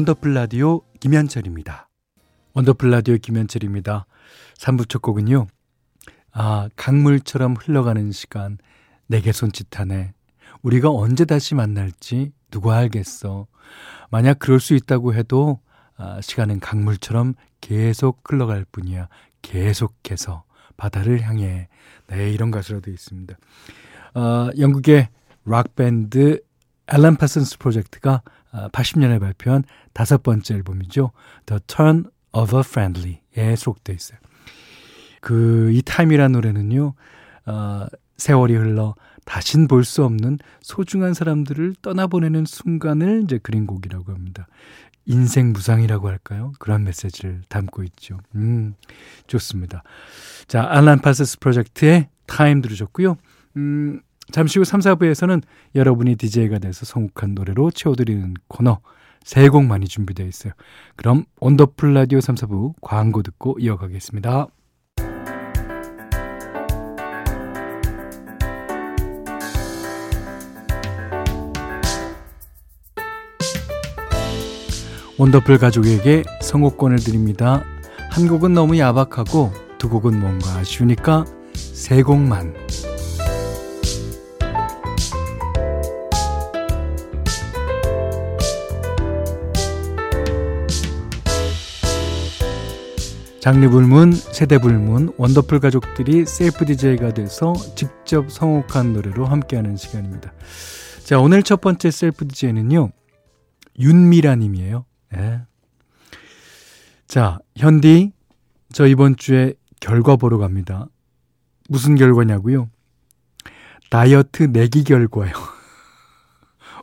원더풀라디오 김현철입니다. 원더풀라디오 김현철입니다. 3부 첫 곡은요. 강물처럼 흘러가는 시간 내게 손짓하네. 우리가 언제 다시 만날지 누가 알겠어. 만약 그럴 수 있다고 해도 시간은 강물처럼 계속 흘러갈 뿐이야. 계속해서 바다를 향해. 네, 이런 가사로 되어 있습니다. 영국의 락밴드 앨런 파슨스 프로젝트가 80년에 발표한 5번째 앨범이죠. The Turn of a Friendly에 수록되어 있어요. 이 타임이라는 노래는요. 세월이 흘러 다신 볼 수 없는 소중한 사람들을 떠나보내는 순간을 이제 그린 곡이라고 합니다. 인생 무상이라고 할까요? 그런 메시지를 담고 있죠. 좋습니다. 자, 알란 파슨스 프로젝트의 타임 들으셨고요. 잠시 후 3, 4부에서는 여러분이 DJ가 돼서 선곡한 노래로 채워드리는 코너 세곡만이 준비되어 있어요. 그럼 원더풀 라디오 3, 4부 광고 듣고 이어가겠습니다. 원더풀 가족에게 선곡권을 드립니다. 한 곡은 너무 야박하고 두 곡은 뭔가 아쉬우니까 세 곡만. 장르불문, 세대불문, 원더풀 가족들이 셀프 DJ가 돼서 직접 선곡한 노래로 함께하는 시간입니다. 자, 오늘 첫 번째 셀프 DJ는요. 윤미라 님이에요. 네. 자, 현디, 저 이번 주에 결과 보러 갑니다. 무슨 결과냐고요? 다이어트 내기 결과요.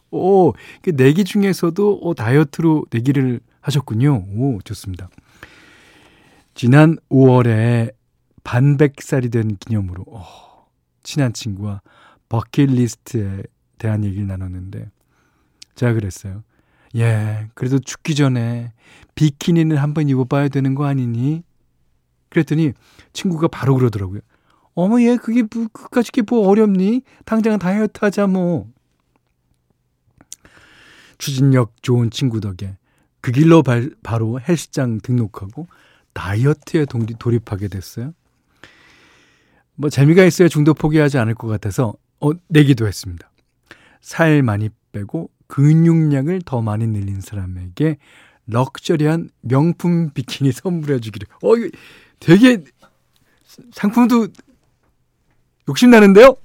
오, 그 내기 중에서도 다이어트로 내기를 하셨군요. 오, 좋습니다. 지난 5월에 반백살이 된 기념으로 친한 친구와 버킷리스트에 대한 얘기를 나눴는데 제가 그랬어요. 예, 그래도 죽기 전에 비키니는 한번 입어봐야 되는 거 아니니? 그랬더니 친구가 바로 그러더라고요. 어머, 얘 그게 뭐, 그까짓 게 뭐 어렵니? 당장 다이어트 하자 뭐. 추진력 좋은 친구 덕에 그 길로 바로 헬스장 등록하고 다이어트에 돌입하게 됐어요. 뭐 재미가 있어야 중도 포기하지 않을 것 같아서 내기도 했습니다. 살 많이 빼고 근육량을 더 많이 늘린 사람에게 럭셔리한 명품 비키니 선물해 주기로. 이거 되게 상품도 욕심나는데요?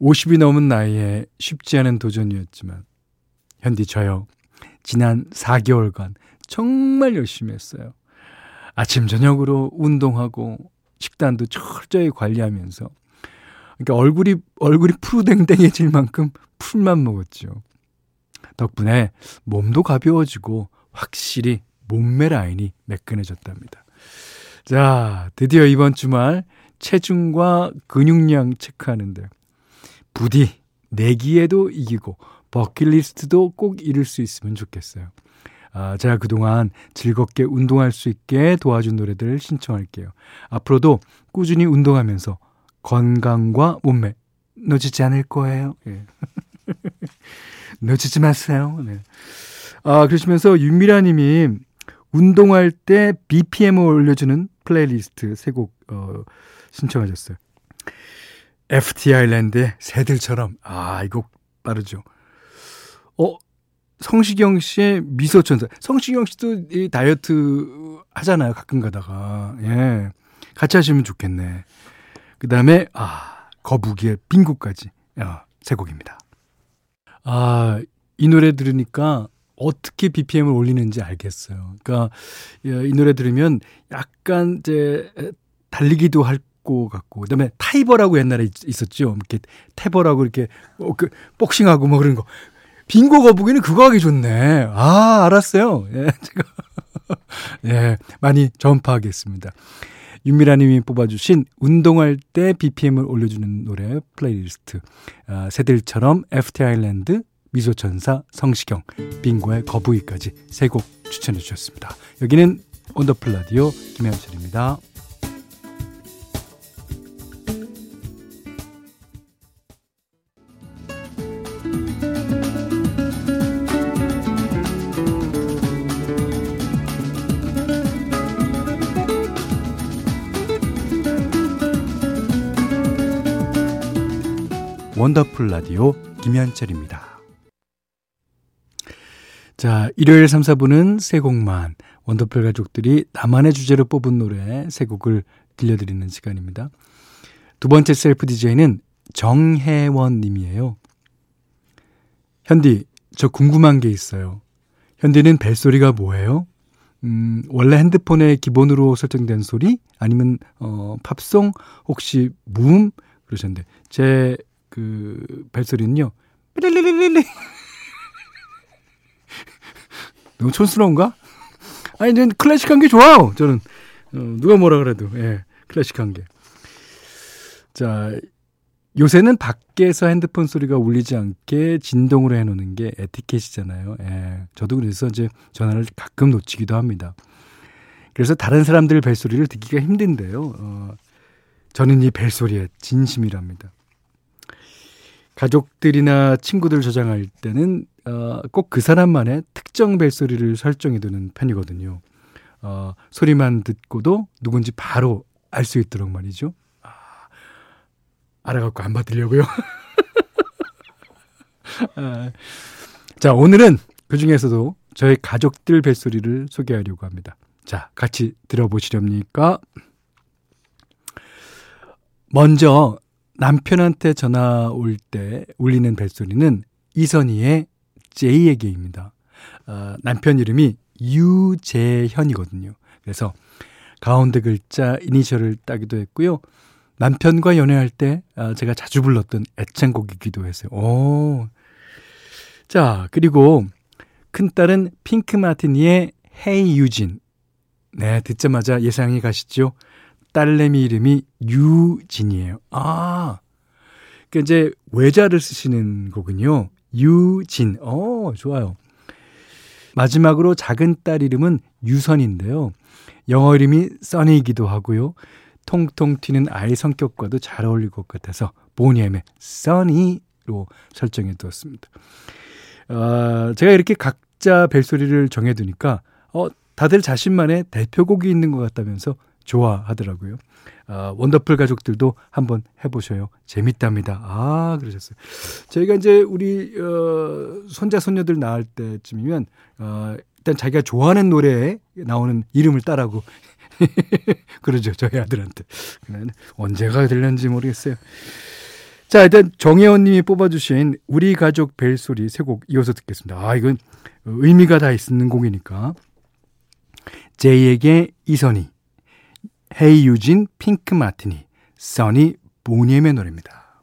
50이 넘은 나이에 쉽지 않은 도전이었지만 현디 저요. 지난 4개월간 정말 열심히 했어요. 아침 저녁으로 운동하고 식단도 철저히 관리하면서 그러니까 얼굴이 푸르댕댕해질 만큼 풀만 먹었죠. 덕분에 몸도 가벼워지고 확실히 몸매 라인이 매끈해졌답니다. 자, 드디어 이번 주말 체중과 근육량 체크하는데 부디 내기에도 이기고 버킷리스트도 꼭 이룰 수 있으면 좋겠어요. 제가 그동안 즐겁게 운동할 수 있게 도와준 노래들 신청할게요. 앞으로도 꾸준히 운동하면서 건강과 몸매 놓치지 않을 거예요. 네. 놓치지 마세요. 네. 그러시면서 윤미라 님이 운동할 때 BPM을 올려주는 플레이리스트 세 곡 신청하셨어요. FT 아일랜드의 새들처럼. 이 곡 빠르죠. 성시경 씨의 미소천사. 성시경 씨도 이 다이어트 하잖아요. 가끔 가다가. 예. 같이 하시면 좋겠네. 그 다음에 거북이의 빙구까지 세 곡입니다. 이 노래 들으니까 어떻게 BPM을 올리는지 알겠어요. 그러니까 이 노래 들으면 약간 이제 달리기도 할 것 같고, 그 다음에 타이버라고 옛날에 있었죠. 이렇게 태버라고 이렇게 복싱하고 뭐 그런 거. 빙고 거북이는 그거 하기 좋네. 알았어요. 예, 제가 예, 많이 전파하겠습니다. 윤미라 님이 뽑아주신 운동할 때 BPM을 올려주는 노래 플레이리스트 새들처럼, FT 아일랜드, 미소천사, 성시경, 빙고의 거북이까지 세 곡 추천해 주셨습니다. 여기는 원더풀 라디오 김현철입니다. 원더풀라디오 김현철입니다. 자, 일요일 3, 4부는 세곡만, 원더풀 가족들이 나만의 주제로 뽑은 노래 세 곡을 들려드리는 시간입니다. 두 번째 셀프 DJ는 정혜원 님이에요. 현디, 저 궁금한 게 있어요. 현디는 벨소리가 뭐예요? 원래 핸드폰에 기본으로 설정된 소리? 아니면 팝송? 혹시 무음? 그러셨는데 제 그 벨소리는요. 너무 촌스러운가? 아니, 저는 클래식한 게 좋아요. 저는 누가 뭐라 그래도 클래식한 게. 자, 요새는 밖에서 핸드폰 소리가 울리지 않게 진동으로 해놓는 게 에티켓이잖아요. 예, 저도 그래서 이제 전화를 가끔 놓치기도 합니다. 그래서 다른 사람들 벨소리를 듣기가 힘든데요. 저는 이 벨소리에 진심이랍니다. 가족들이나 친구들 저장할 때는 꼭 그 사람만의 특정 벨소리를 설정해두는 편이거든요. 소리만 듣고도 누군지 바로 알 수 있도록 말이죠. 알아갖고 안 받으려고요. 자, 오늘은 그 중에서도 저희 가족들 뱃소리를 소개하려고 합니다. 자, 같이 들어보시렵니까? 먼저 남편한테 전화 올 때 울리는 뱃소리는 이선희의 제이에게입니다. 남편 이름이 유재현이거든요. 그래서 가운데 글자 이니셜을 따기도 했고요. 남편과 연애할 때 제가 자주 불렀던 애창곡이기도 했어요. 오. 자, 그리고 큰딸은 핑크 마티니의 헤이 유진. 네, 듣자마자 예상이 가시죠. 딸내미 이름이 유진이에요. 아, 그러니까 이제 외자를 쓰시는 거군요. 유진. 좋아요. 마지막으로 작은 딸 이름은 유선인데요. 영어 이름이 써니이기도 하고요. 통통 튀는 아이 성격과도 잘 어울릴 것 같아서 보니엠의 써니로 설정해 두었습니다. 제가 이렇게 각자 벨소리를 정해두니까 다들 자신만의 대표곡이 있는 것 같다면서 좋아하더라고요. 원더풀 가족들도 한번 해보셔요. 재밌답니다. 아, 그러셨어요. 저희가 이제 우리 손자 손녀들 낳을 때쯤이면 일단 자기가 좋아하는 노래에 나오는 이름을 따라고 그러죠, 저희 아들한테. 언제가 될는지 모르겠어요. 자, 일단 정혜원님이 뽑아주신 우리 가족 벨소리 세 곡 이어서 듣겠습니다. 아, 이건 의미가 다 있는 곡이니까. 제이에게 이선희, 헤이 유진, 핑크 마티니, 써니, 보니엠의 노래입니다.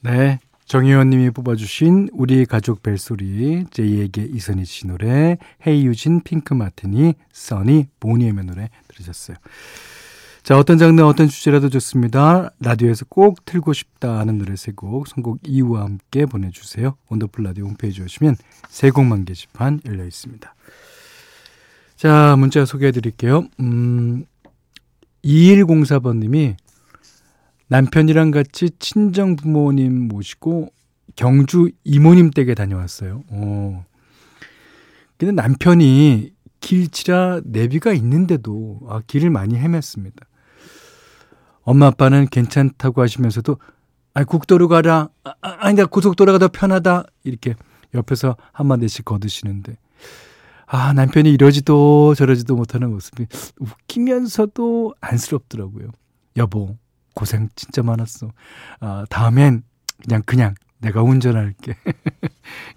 네, 정혜원님이 뽑아주신 우리 가족 벨소리, 제이에게 이선희 씨 노래, 헤이 유진, 핑크 마티니, 써니, 보니엠의 노래 들으셨어요. 자, 어떤 장르, 어떤 주제라도 좋습니다. 라디오에서 꼭 틀고 싶다 하는 노래 세 곡, 선곡 2호와 함께 보내주세요. 원더풀 라디오 홈페이지 오시면 세 곡만 게시판 열려 있습니다. 자, 문자 소개해드릴게요. 2104번님이 남편이랑 같이 친정 부모님 모시고 경주 이모님 댁에 다녀왔어요. 근데 남편이 길치라 내비가 있는데도 길을 많이 헤맸습니다. 엄마 아빠는 괜찮다고 하시면서도 국도로 가라, 아니다 고속도로가 더 편하다 이렇게 옆에서 한마디씩 거두시는데 남편이 이러지도 저러지도 못하는 모습이 웃기면서도 안쓰럽더라고요. 여보, 고생 진짜 많았어. 다음엔 그냥 내가 운전할게.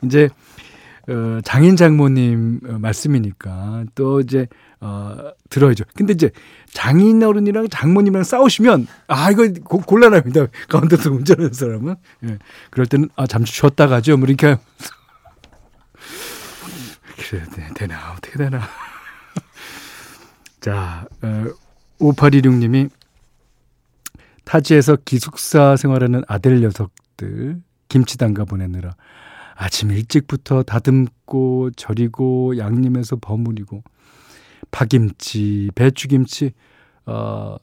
이제 장인 장모님 말씀이니까 또 이제 들어야죠. 근데 이제 장인 어른이랑 장모님이랑 싸우시면 이거 곤란합니다. 가운데서 운전하는 사람은. 예. 그럴 때는 잠시 쉬었다 가죠. 뭐 이렇게 그래야 되나 어떻게 되나. 자, 5826님이 타지에서 기숙사 생활하는 아들 녀석들 김치 담가 보내느라 아침 일찍부터 다듬고 절이고 양념해서 버무리고 파김치, 배추김치,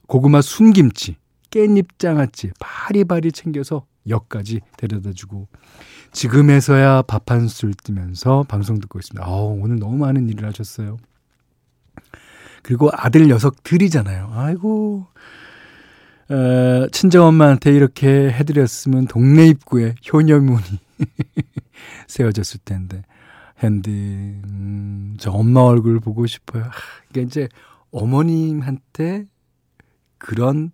고구마 순김치, 깻잎 장아찌 바리바리 챙겨서 역까지 데려다주고 지금에서야 밥 한 술 뜨면서 방송 듣고 있습니다. 오늘 너무 많은 일을 하셨어요. 그리고 아들 녀석들이잖아요. 아이고, 친정엄마한테 이렇게 해드렸으면 동네 입구에 효녀문이 세워졌을 텐데. 핸디, 저 엄마 얼굴 보고 싶어요. 그러니까 이제 어머님한테 그런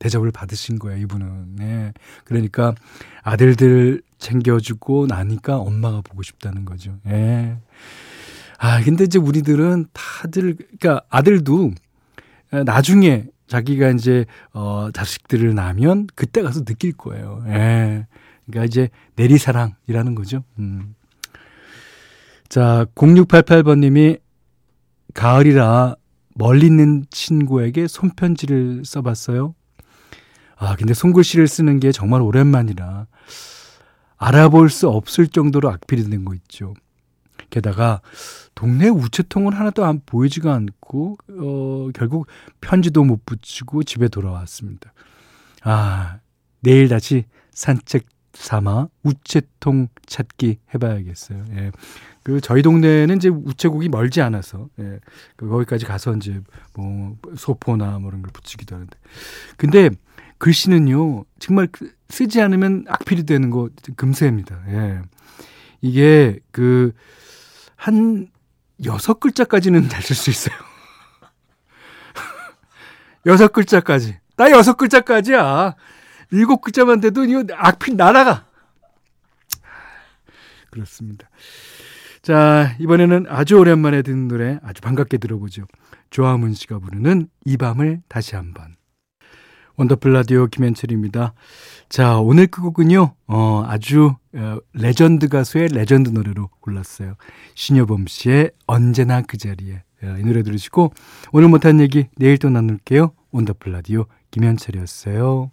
대접을 받으신 거예요, 이분은. 네. 그러니까 아들들 챙겨주고 나니까 엄마가 보고 싶다는 거죠. 네. 아, 근데 이제 우리들은 다들, 그러니까 아들도 나중에 자기가 이제 자식들을 낳으면 그때 가서 느낄 거예요. 네. 그러니까 이제 내리사랑이라는 거죠. 자, 0688번님이 가을이라 멀리 있는 친구에게 손편지를 써봤어요. 아, 근데 손글씨를 쓰는 게 정말 오랜만이라 알아볼 수 없을 정도로 악필이 된 거 있죠. 게다가 동네 우체통은 하나도 안 보이지가 않고 결국 편지도 못 붙이고 집에 돌아왔습니다. 아, 내일 다시 산책 삼아 우체통 찾기 해봐야겠어요. 예. 그 저희 동네는 이제 우체국이 멀지 않아서 예. 거기까지 가서 이제 뭐 소포나 뭐 이런 걸 붙이기도 하는데, 근데 글씨는요 정말 쓰지 않으면 악필이 되는 거 금세입니다. 예. 이게 그 한 6글자까지는 잘 쓸 수 있어요. 6글자까지. 딱 6글자까지야. 7글자만 돼도 이거 악필 날아가. 그렇습니다. 자, 이번에는 아주 오랜만에 듣는 노래 아주 반갑게 들어보죠. 조아문 씨가 부르는 이 밤을 다시 한번. 원더풀 라디오 김현철입니다. 자, 오늘 끝곡은요. 아주 레전드 가수의 레전드 노래로 골랐어요. 신효범 씨의 언제나 그 자리에. 이 노래 들으시고 오늘 못한 얘기 내일 또 나눌게요. 원더풀 라디오 김현철이었어요.